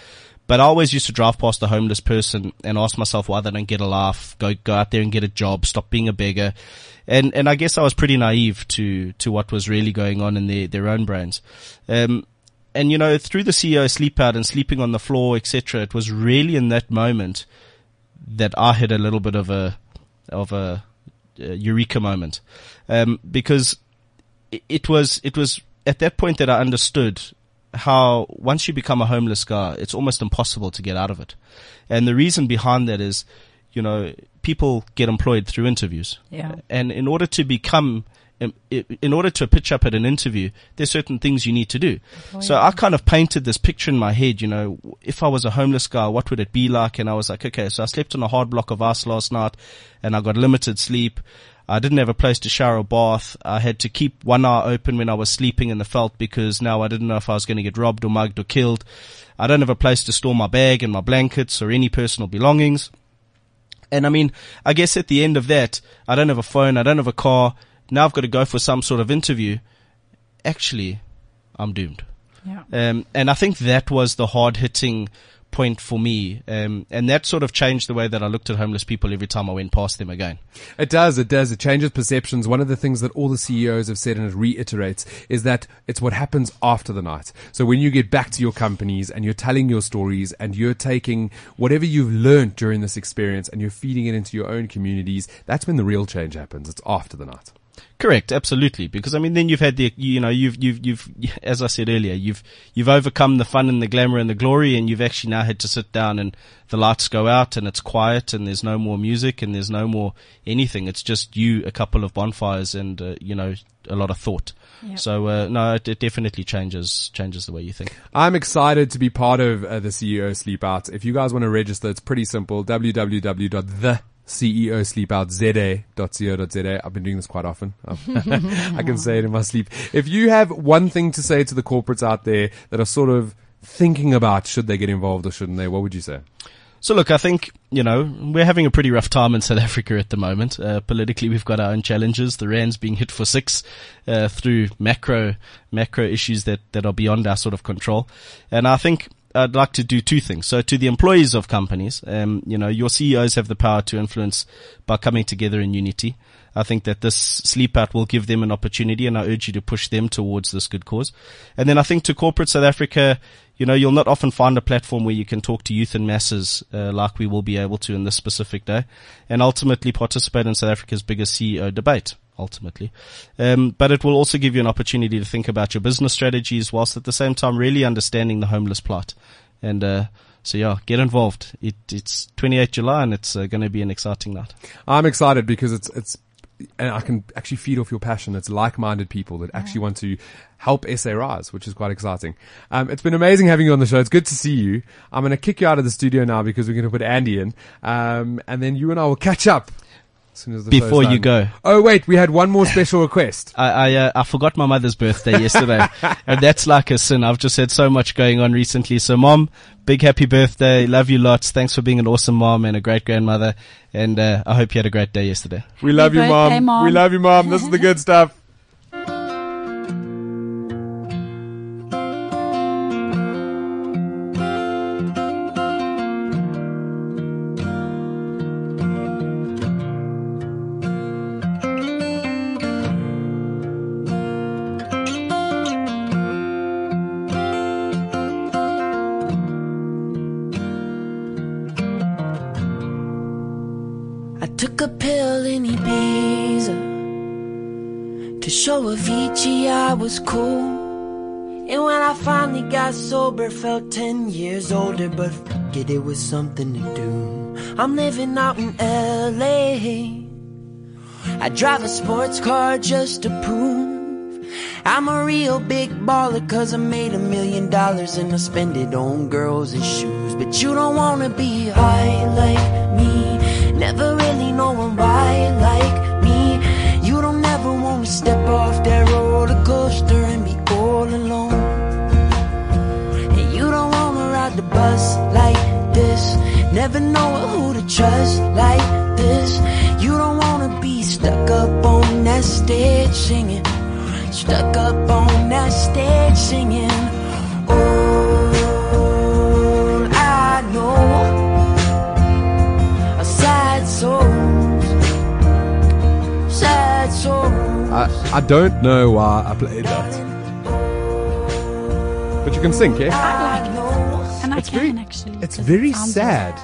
But I always used to drive past a homeless person and ask myself why they don't get a life, go go out there and get a job, stop being a beggar. And and I guess I was pretty naive to to what was really going on in their, their own brains. Um And, you know, through the C E O sleepout and sleeping on the floor, et cetera, it was really in that moment that I had a little bit of a, of a, a eureka moment. Um, because it, it was, it was at that point that I understood how once you become a homeless guy, it's almost impossible to get out of it. And the reason behind that is, you know, people get employed through interviews. Yeah. And in order to become in order to pitch up at an interview, there's certain things you need to do. Oh, so yeah. I kind of painted this picture in my head, you know, if I was a homeless guy, what would it be like? And I was like, okay, so I slept on a hard block of ice last night and I got limited sleep. I didn't have a place to shower or bath. I had to keep one eye open when I was sleeping in the felt because now I didn't know if I was going to get robbed or mugged or killed. I don't have a place to store my bag and my blankets or any personal belongings. And I mean, I guess at the end of that, I don't have a phone. I don't have a car. Now I've got to go for some sort of interview. Actually, I'm doomed. Yeah. Um, and I think that was the hard-hitting point for me, um, and that sort of changed the way that I looked at homeless people every time I went past them again. It does, it does. It changes perceptions. One of the things that all the C E Os have said, and it reiterates, is that it's what happens after the night. So when you get back to your companies and you're telling your stories and you're taking whatever you've learned during this experience and you're feeding it into your own communities, that's when the real change happens. It's after the night. Correct, absolutely. Because I mean, then you've had the, you know, you've, you've, you've, as I said earlier, you've, you've overcome the fun and the glamour and the glory, and you've actually now had to sit down and the lights go out and it's quiet and there's no more music and there's no more anything. It's just you, a couple of bonfires, and uh, you know, a lot of thought. Yep. So uh, no, it, it definitely changes changes the way you think. I'm excited to be part of uh, the C E O Sleepout. If you guys want to register, it's pretty simple. w w w dot the C E O Sleepout Z A dot co dot Z A. I've been doing this quite often. I can say it in my sleep. If you have one thing to say to the corporates out there that are sort of thinking about should they get involved or shouldn't they, what would you say? So look, I think, you know, we're having a pretty rough time in South Africa at the moment. Uh, politically, we've got our own challenges. The rand's being hit for six, uh, through macro, macro issues that, that are beyond our sort of control. And I think I'd like to do two things. So to the employees of companies, um, you know, your C E Os have the power to influence by coming together in unity. I think that this sleep out will give them an opportunity, and I urge you to push them towards this good cause. And then I think to corporate South Africa, you know, you'll not often find a platform where you can talk to youth in masses, uh, like we will be able to in this specific day, and ultimately participate in South Africa's biggest C E O debate. Ultimately, um, but it will also give you an opportunity to think about your business strategies, whilst at the same time really understanding the homeless plight. And uh, so, yeah, get involved. It, it's the twenty-eighth of July, and it's uh, going to be an exciting night. I'm excited because it's it's, and I can actually feed off your passion. It's like-minded people that actually want to help S A rise, which is quite exciting. Um, it's been amazing having you on the show. It's good to see you. I'm going to kick you out of the studio now because we're going to put Andy in, um, and then you and I will catch up. As soon as the Before you go. Oh, wait, we had one more special request. I I, uh, I forgot my mother's birthday yesterday, and that's like a sin. I've just had so much going on recently. So, Mom, big happy birthday. Love you lots. Thanks for being an awesome mom and a great grandmother. And uh, I hope you had a great day yesterday. We love you, Mom. Day, Mom. We love you, Mom. This is the good stuff. I was cool, and when I finally got sober, felt ten years older, but f*** it, it was something to do. I'm living out in L A, I drive a sports car just to prove I'm a real big baller, cause I made a million dollars and I spend it on girls and shoes. But you don't wanna be high like me, never really knowing why like me. You don't ever wanna step off that road coaster and be all alone, and you don't wanna ride the bus like this, never knowing who to trust like this. You don't wanna be stuck up on that stage singing, stuck up on that stage singing. All I know are sad souls, sad souls. I, I don't know why I played that, but you can sing, yeah? I like it, and I it's can very, actually. It's very sad.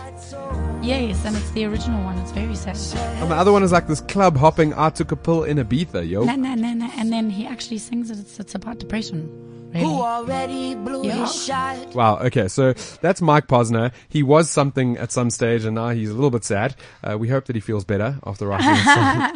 Yes, and it's the original one. It's very sad. And the other one is like this club hopping. I took a pill in Ibiza, yo. Nah, nah, nah, nah. And then he actually sings it. It's, it's about depression. Really? Who already blew yeah. his shot. Wow, okay, so that's Mike Posner. He was something at some stage, and now he's a little bit sad. Uh, we hope that he feels better after writing this song.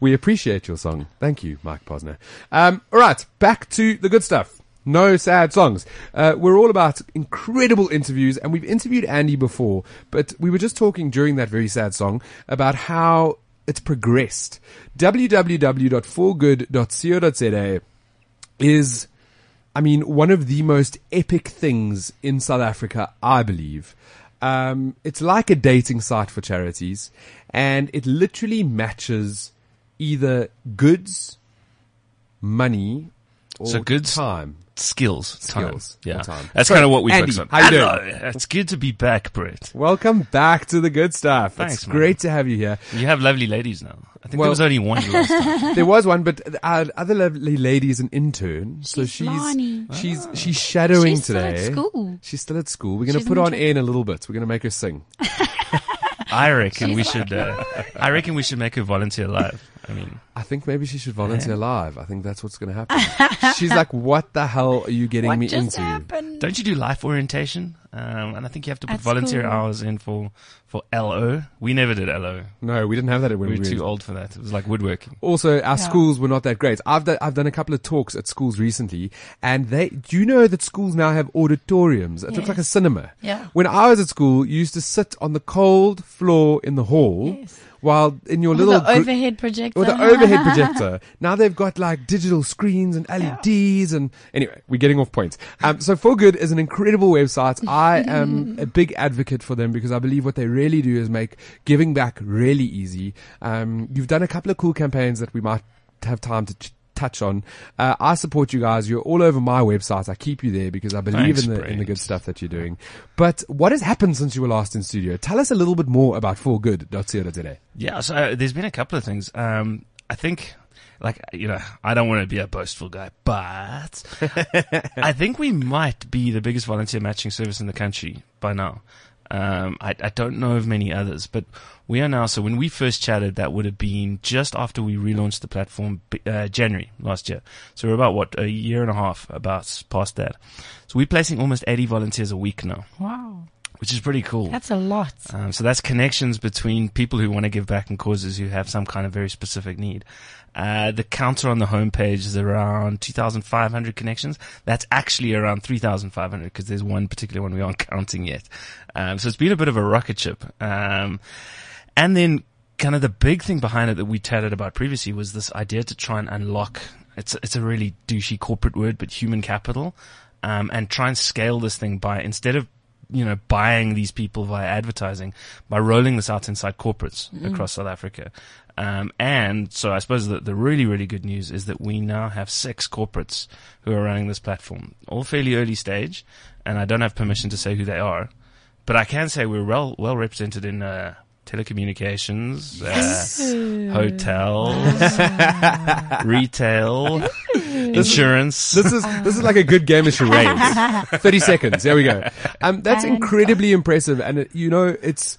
We appreciate your song. Thank you, Mike Posner. Um, all right, back to the good stuff. No sad songs. Uh, we're all about incredible interviews, and we've interviewed Andy before, but we were just talking during that very sad song about how it's progressed. w w w dot forgood dot co dot z a is, I mean, one of the most epic things in South Africa, I believe. Um, it's like a dating site for charities, and it literally matches either goods, money, or so goods, time. Skills, skills, time. Yeah, time. That's so, kind of what we focus on. Hello, it's good to be back, Brett. Welcome back to the good stuff. Thanks, it's man. Great to have you here. You have lovely ladies now. I think well, there was only one. Last time. There was one, but our other lovely lady is an intern, she's so she's Lani. she's she's shadowing she's today. Still at school. She's still at school. We're going to put on air in a little bit. We're going to make her sing. I reckon she's we like, should. Uh, I reckon we should make her volunteer live. I mean, I think maybe she should volunteer yeah. live. I think that's what's going to happen. She's like, "What the hell are you getting what me just into?" Happened? Don't you do life orientation? Um, and I think you have to put at volunteer school. hours in for for L O. We never did L O. No, we didn't have that at when we were too old for that. It was like woodworking. Also, our yeah. schools were not that great. I've done, I've done a couple of talks at schools recently, and they do you know that schools now have auditoriums? It yes. looks like a cinema. Yeah. When I was at school, you used to sit on the cold floor in the hall. Yes. While in your or little the overhead projector, or the overhead projector, now they've got like digital screens and L E Ds, and anyway, we're getting off points. Um, so Forgood is an incredible website. I am a big advocate for them because I believe what they really do is make giving back really easy. Um, you've done a couple of cool campaigns that we might have time to. Ch- touch on. Uh, I support you guys. You're all over my website. I keep you there because I believe Thanks, in the Brent. in the good stuff that you're doing. But what has happened since you were last in studio? Tell us a little bit more about forgood dot co dot z a. Yeah, so uh, there's been a couple of things. Um, I think, like, you know, I don't want to be a boastful guy, but I think we might be the biggest volunteer matching service in the country by now. Um, I, I don't know of many others, but we are now. So when we first chatted, that would have been just after we relaunched the platform, uh, January last year. So we're about what a year and a half about past that. So we're placing almost eighty volunteers a week now. Wow. Which is pretty cool. That's a lot. Um, so that's connections between people who want to give back and causes who have some kind of very specific need. Uh, the counter on the homepage is around two thousand five hundred connections. That's actually around three thousand five hundred because there's one particular one we aren't counting yet. Um, so it's been a bit of a rocket ship. Um, and then kind of the big thing behind it that we chatted about previously was this idea to try and unlock, it's, it's a really douchey corporate word, but human capital, um, and try and scale this thing by instead of you know, buying these people via advertising by rolling this out inside corporates mm. across South Africa. Um, and so I suppose that the really, really good news is that we now have six corporates who are running this platform, all fairly early stage. And I don't have permission to say who they are, but I can say we're well, well represented in, uh, telecommunications, yes. uh, hotels, retail, insurance. This is this is like a good game of charades. Thirty seconds. There we go. Um, that's incredibly impressive, and it, you know it's.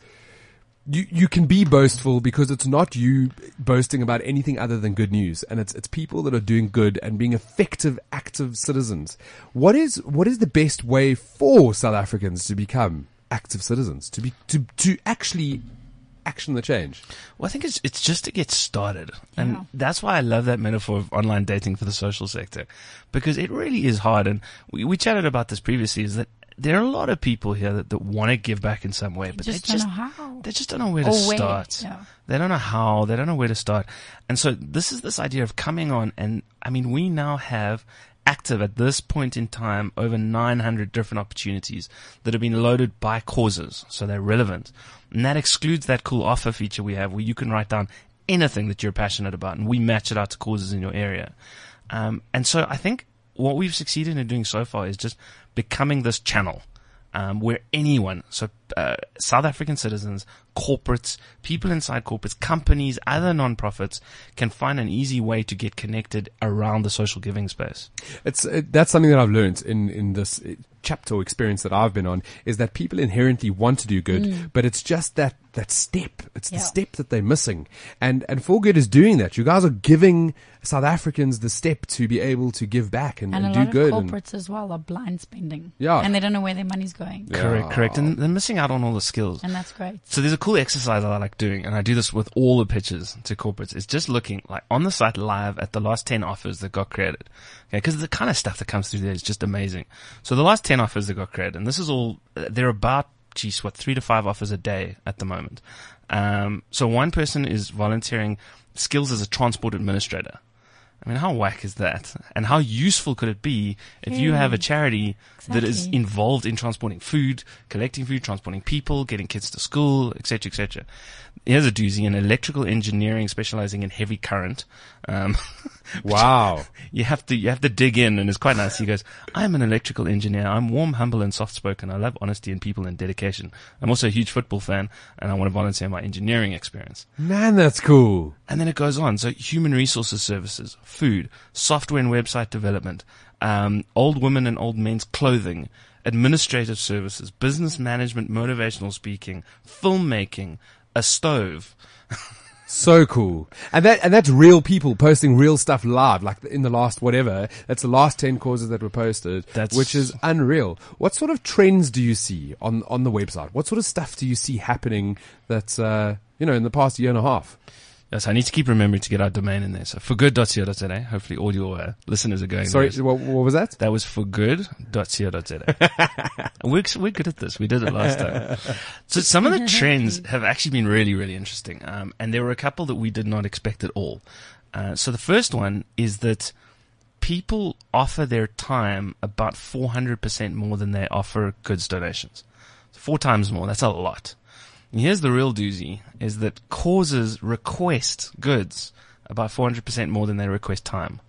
You you can be boastful because it's not you boasting about anything other than good news, and it's it's people that are doing good and being effective, active citizens. What is what is the best way for South Africans to become active citizens? To be to to actually. Action the change? Well, I think it's it's just to get started. And yeah. that's why I love that metaphor of online dating for the social sector, because it really is hard. And we, we chatted about this previously, is that there are a lot of people here that, that want to give back in some way, but just they, just, they just don't know where or to where. start. Yeah. They don't know how. They don't know where to start. And so this is this idea of coming on. And, I mean, we now have active at this point in time over nine hundred different opportunities that have been loaded by causes, so they're relevant. And that excludes that cool offer feature we have where you can write down anything that you're passionate about and we match it out to causes in your area. Um, and so I think what we've succeeded in doing so far is just becoming this channel um, where anyone, so uh, South African citizens, corporates, people inside corporates, companies, other non-profits can find an easy way to get connected around the social giving space. It's, it, that's something that I've learned in, in this chapter or experience that I've been on is that people inherently want to do good, mm. but it's just that that step. It's yeah. the step that they're missing. And and Forgood is doing that. You guys are giving South Africans the step to be able to give back and, and, and do good. And a lot of corporates as well are blind spending. Yeah. And they don't know where their money's going. Yeah. Correct, correct. And they're missing out on all the skills. And that's great. So there's a cool exercise that I like doing, and I do this with all the pitches to corporates. It's just looking like on the site live at the last ten offers that got created. Okay, because the kind of stuff that comes through there is just amazing. So the last ten offers that got created, and this is all, they're about, geez, what, three to five offers a day at the moment. Um, so one person is volunteering skills as a transport administrator. I mean, how whack is that? And how useful could it be if yeah. you have a charity exactly. that is involved in transporting food, collecting food, transporting people, getting kids to school, et cetera, et cetera. Here's a doozy, an electrical engineering specializing in heavy current. Um, wow. You have to, you have to dig in, and it's quite nice. He goes, I'm an electrical engineer. I'm warm, humble, and soft spoken. I love honesty and people and dedication. I'm also a huge football fan, and I want to volunteer my engineering experience. Man, that's cool. And then it goes on. So human resources services, food, software and website development, um, old women and old men's clothing, administrative services, business management, motivational speaking, filmmaking, a stove. So cool. And that, and that's real people posting real stuff live, like in the last whatever. That's the last ten causes that were posted, that's which is unreal. What sort of trends do you see on, on the website? What sort of stuff do you see happening that's, uh, you know, in the past year and a half? Yes, I need to keep remembering to get our domain in there. So forgood dot co dot za. Hopefully all your uh, listeners are going Sorry, there. What, what was that? That was forgood dot co dot za. we're, we're good at this. We did it last time. So some of the trends have actually been really, really interesting. Um, and there were a couple that we did not expect at all. Uh, so the first one is that people offer their time about four hundred percent more than they offer goods donations. So four times more. That's a lot. Here's the real doozy, is that causes request goods about four hundred percent more than they request time.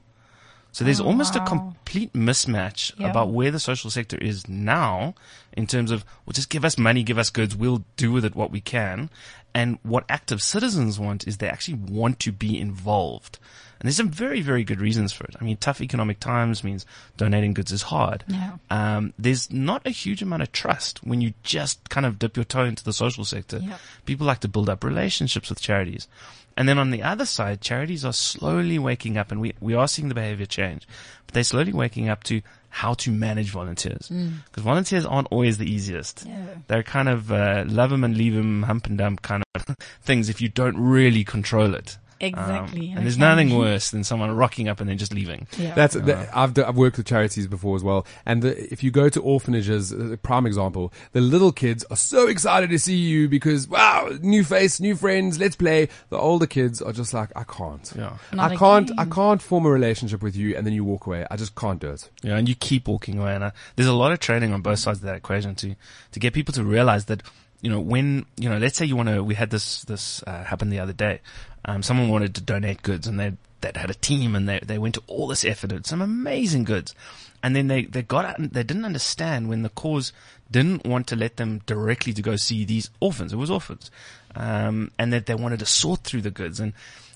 So there's oh, almost wow. a complete mismatch yep. about where the social sector is now in terms of, well, just give us money, give us goods, we'll do with it what we can. And what active citizens want is they actually want to be involved. And there's some very, very good reasons for it. I mean, tough economic times means donating goods is hard. Yeah. Um, there's not a huge amount of trust when you just kind of dip your toe into the social sector. Yep. People like to build up relationships with charities. And then on the other side, charities are slowly waking up, and we, we are seeing the behavior change, but they're slowly waking up to how to manage volunteers, because mm. volunteers aren't always the easiest. Yeah. They're kind of uh, love them and leave them, hump and dump kind of things if you don't really control it. Exactly. Um, and, and there's nothing worse than someone rocking up and then just leaving. Yeah. That's, that, I've, d- I've worked with charities before as well. And the, if you go to orphanages, a prime example, the little kids are so excited to see you because, wow, new face, new friends, let's play. The older kids are just like, I can't. Yeah. I can't, I can't form a relationship with you. And then you walk away. I just can't do it. Yeah. And you keep walking away. And I, there's a lot of training on both sides of that equation to, to get people to realize that, you know, when, you know, let's say you want to, we had this, this, uh, happened the other day. Um, someone wanted to donate goods, and they that had a team, and they they went to all this effort and some amazing goods, and then they they got out and they didn't understand when the cause didn't want to let them directly to go see these orphans. It was orphans, um, and that they wanted to sort through the goods. And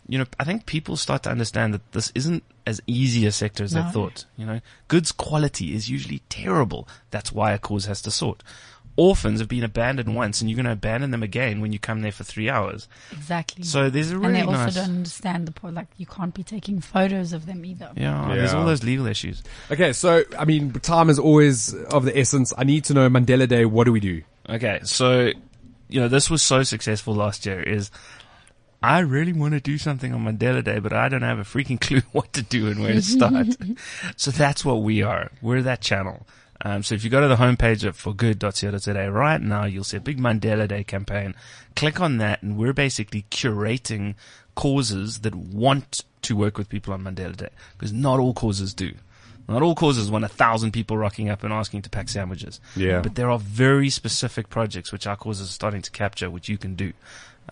you know, I think people start to understand that this isn't as easy a sector as no. they thought. You know, goods quality is usually terrible. That's why a cause has to sort. Orphans have been abandoned once, and you're going to abandon them again when you come there for three hours. Exactly. So there's a really nice... And they also nice... don't understand the point, like, you can't be taking photos of them either. Yeah, yeah, there's all those legal issues. Okay, so, I mean, time is always of the essence. I need to know, Mandela Day, what do we do? Okay, so, you know, this was so successful last year, is... I really want to do something on Mandela Day, but I don't have a freaking clue what to do and where to start. So that's what we are. We're that channel. Um, so if you go to the homepage at forgood dot co dot za right now, you'll see a big Mandela Day campaign. Click on that, and we're basically curating causes that want to work with people on Mandela Day, because not all causes do. Not all causes want a thousand people rocking up and asking to pack sandwiches. Yeah. But there are very specific projects which our causes are starting to capture, which you can do.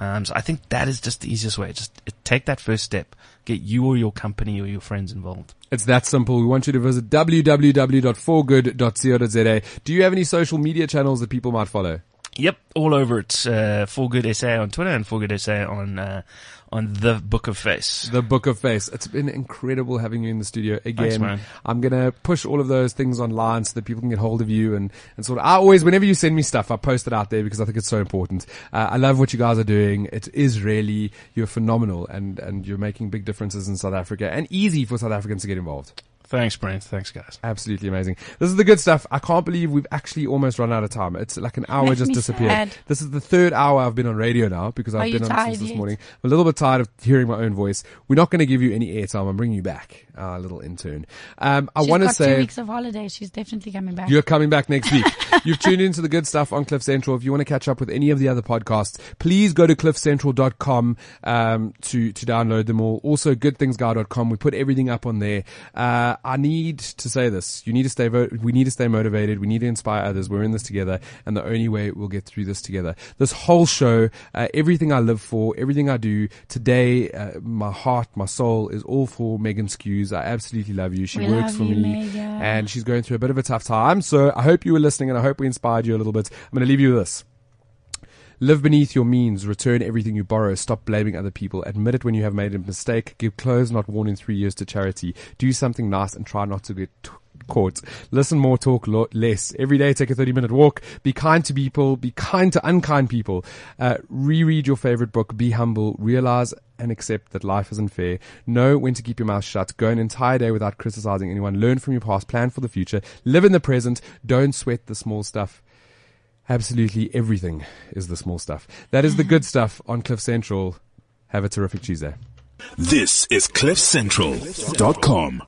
Um, so I think that is just the easiest way. Just take that first step. Get you or your company or your friends involved. It's that simple. We want you to visit w w w dot forgood dot co dot za. Do you have any social media channels that people might follow? Yep, all over it. Uh, Forgood S A on Twitter and Forgood S A on uh, on the Book of Face. The Book of Face. It's been incredible having you in the studio again. Thanks, man. I'm gonna push all of those things online so that people can get hold of you and, and sort of. I always, whenever you send me stuff, I post it out there because I think it's so important. Uh, I love what you guys are doing. It is really, you're phenomenal and and you're making big differences in South Africa and easy for South Africans to get involved. Thanks, Brent. Thanks, guys. Absolutely amazing. This is the good stuff. I can't believe we've actually almost run out of time. It's like an hour Makes just disappeared. Sad. This is the third hour I've been on radio now because I've Are been on since this morning. I'm a little bit tired of hearing my own voice. We're not going to give you any airtime. I'm bringing you back, our little intern. Um, I want to say two weeks of holiday. She's definitely coming back. You're coming back next week. You've tuned into the good stuff on Cliff Central. If you want to catch up with any of the other podcasts, please go to cliff central dot com um, to to download them all. Also, good things guy dot com. We put everything up on there. Uh, I need to say this. You need to stay, vo- we need to stay motivated. We need to inspire others. We're in this together. And the only way we'll get through this together. This whole show, uh, everything I live for, everything I do today, uh, my heart, my soul is all for Megan Skews. I absolutely love you. She we works for you, me Megan. And she's going through a bit of a tough time. So I hope you were listening and I hope we inspired you a little bit. I'm going to leave you with this. Live beneath your means. Return everything you borrow. Stop blaming other people. Admit it when you have made a mistake. Give clothes not worn in three years to charity. Do something nice and try not to get t- caught. Listen more, talk lo- less. Every day take a thirty minute walk. Be kind to people. Be kind to unkind people. Uh, reread your favorite book. Be humble. Realize and accept that life isn't fair. Know when to keep your mouth shut. Go an entire day without criticizing anyone. Learn from your past. Plan for the future. Live in the present. Don't sweat the small stuff. Absolutely everything is the small stuff. That is the good stuff on Cliff Central. Have a terrific Tuesday. This is cliff central dot com.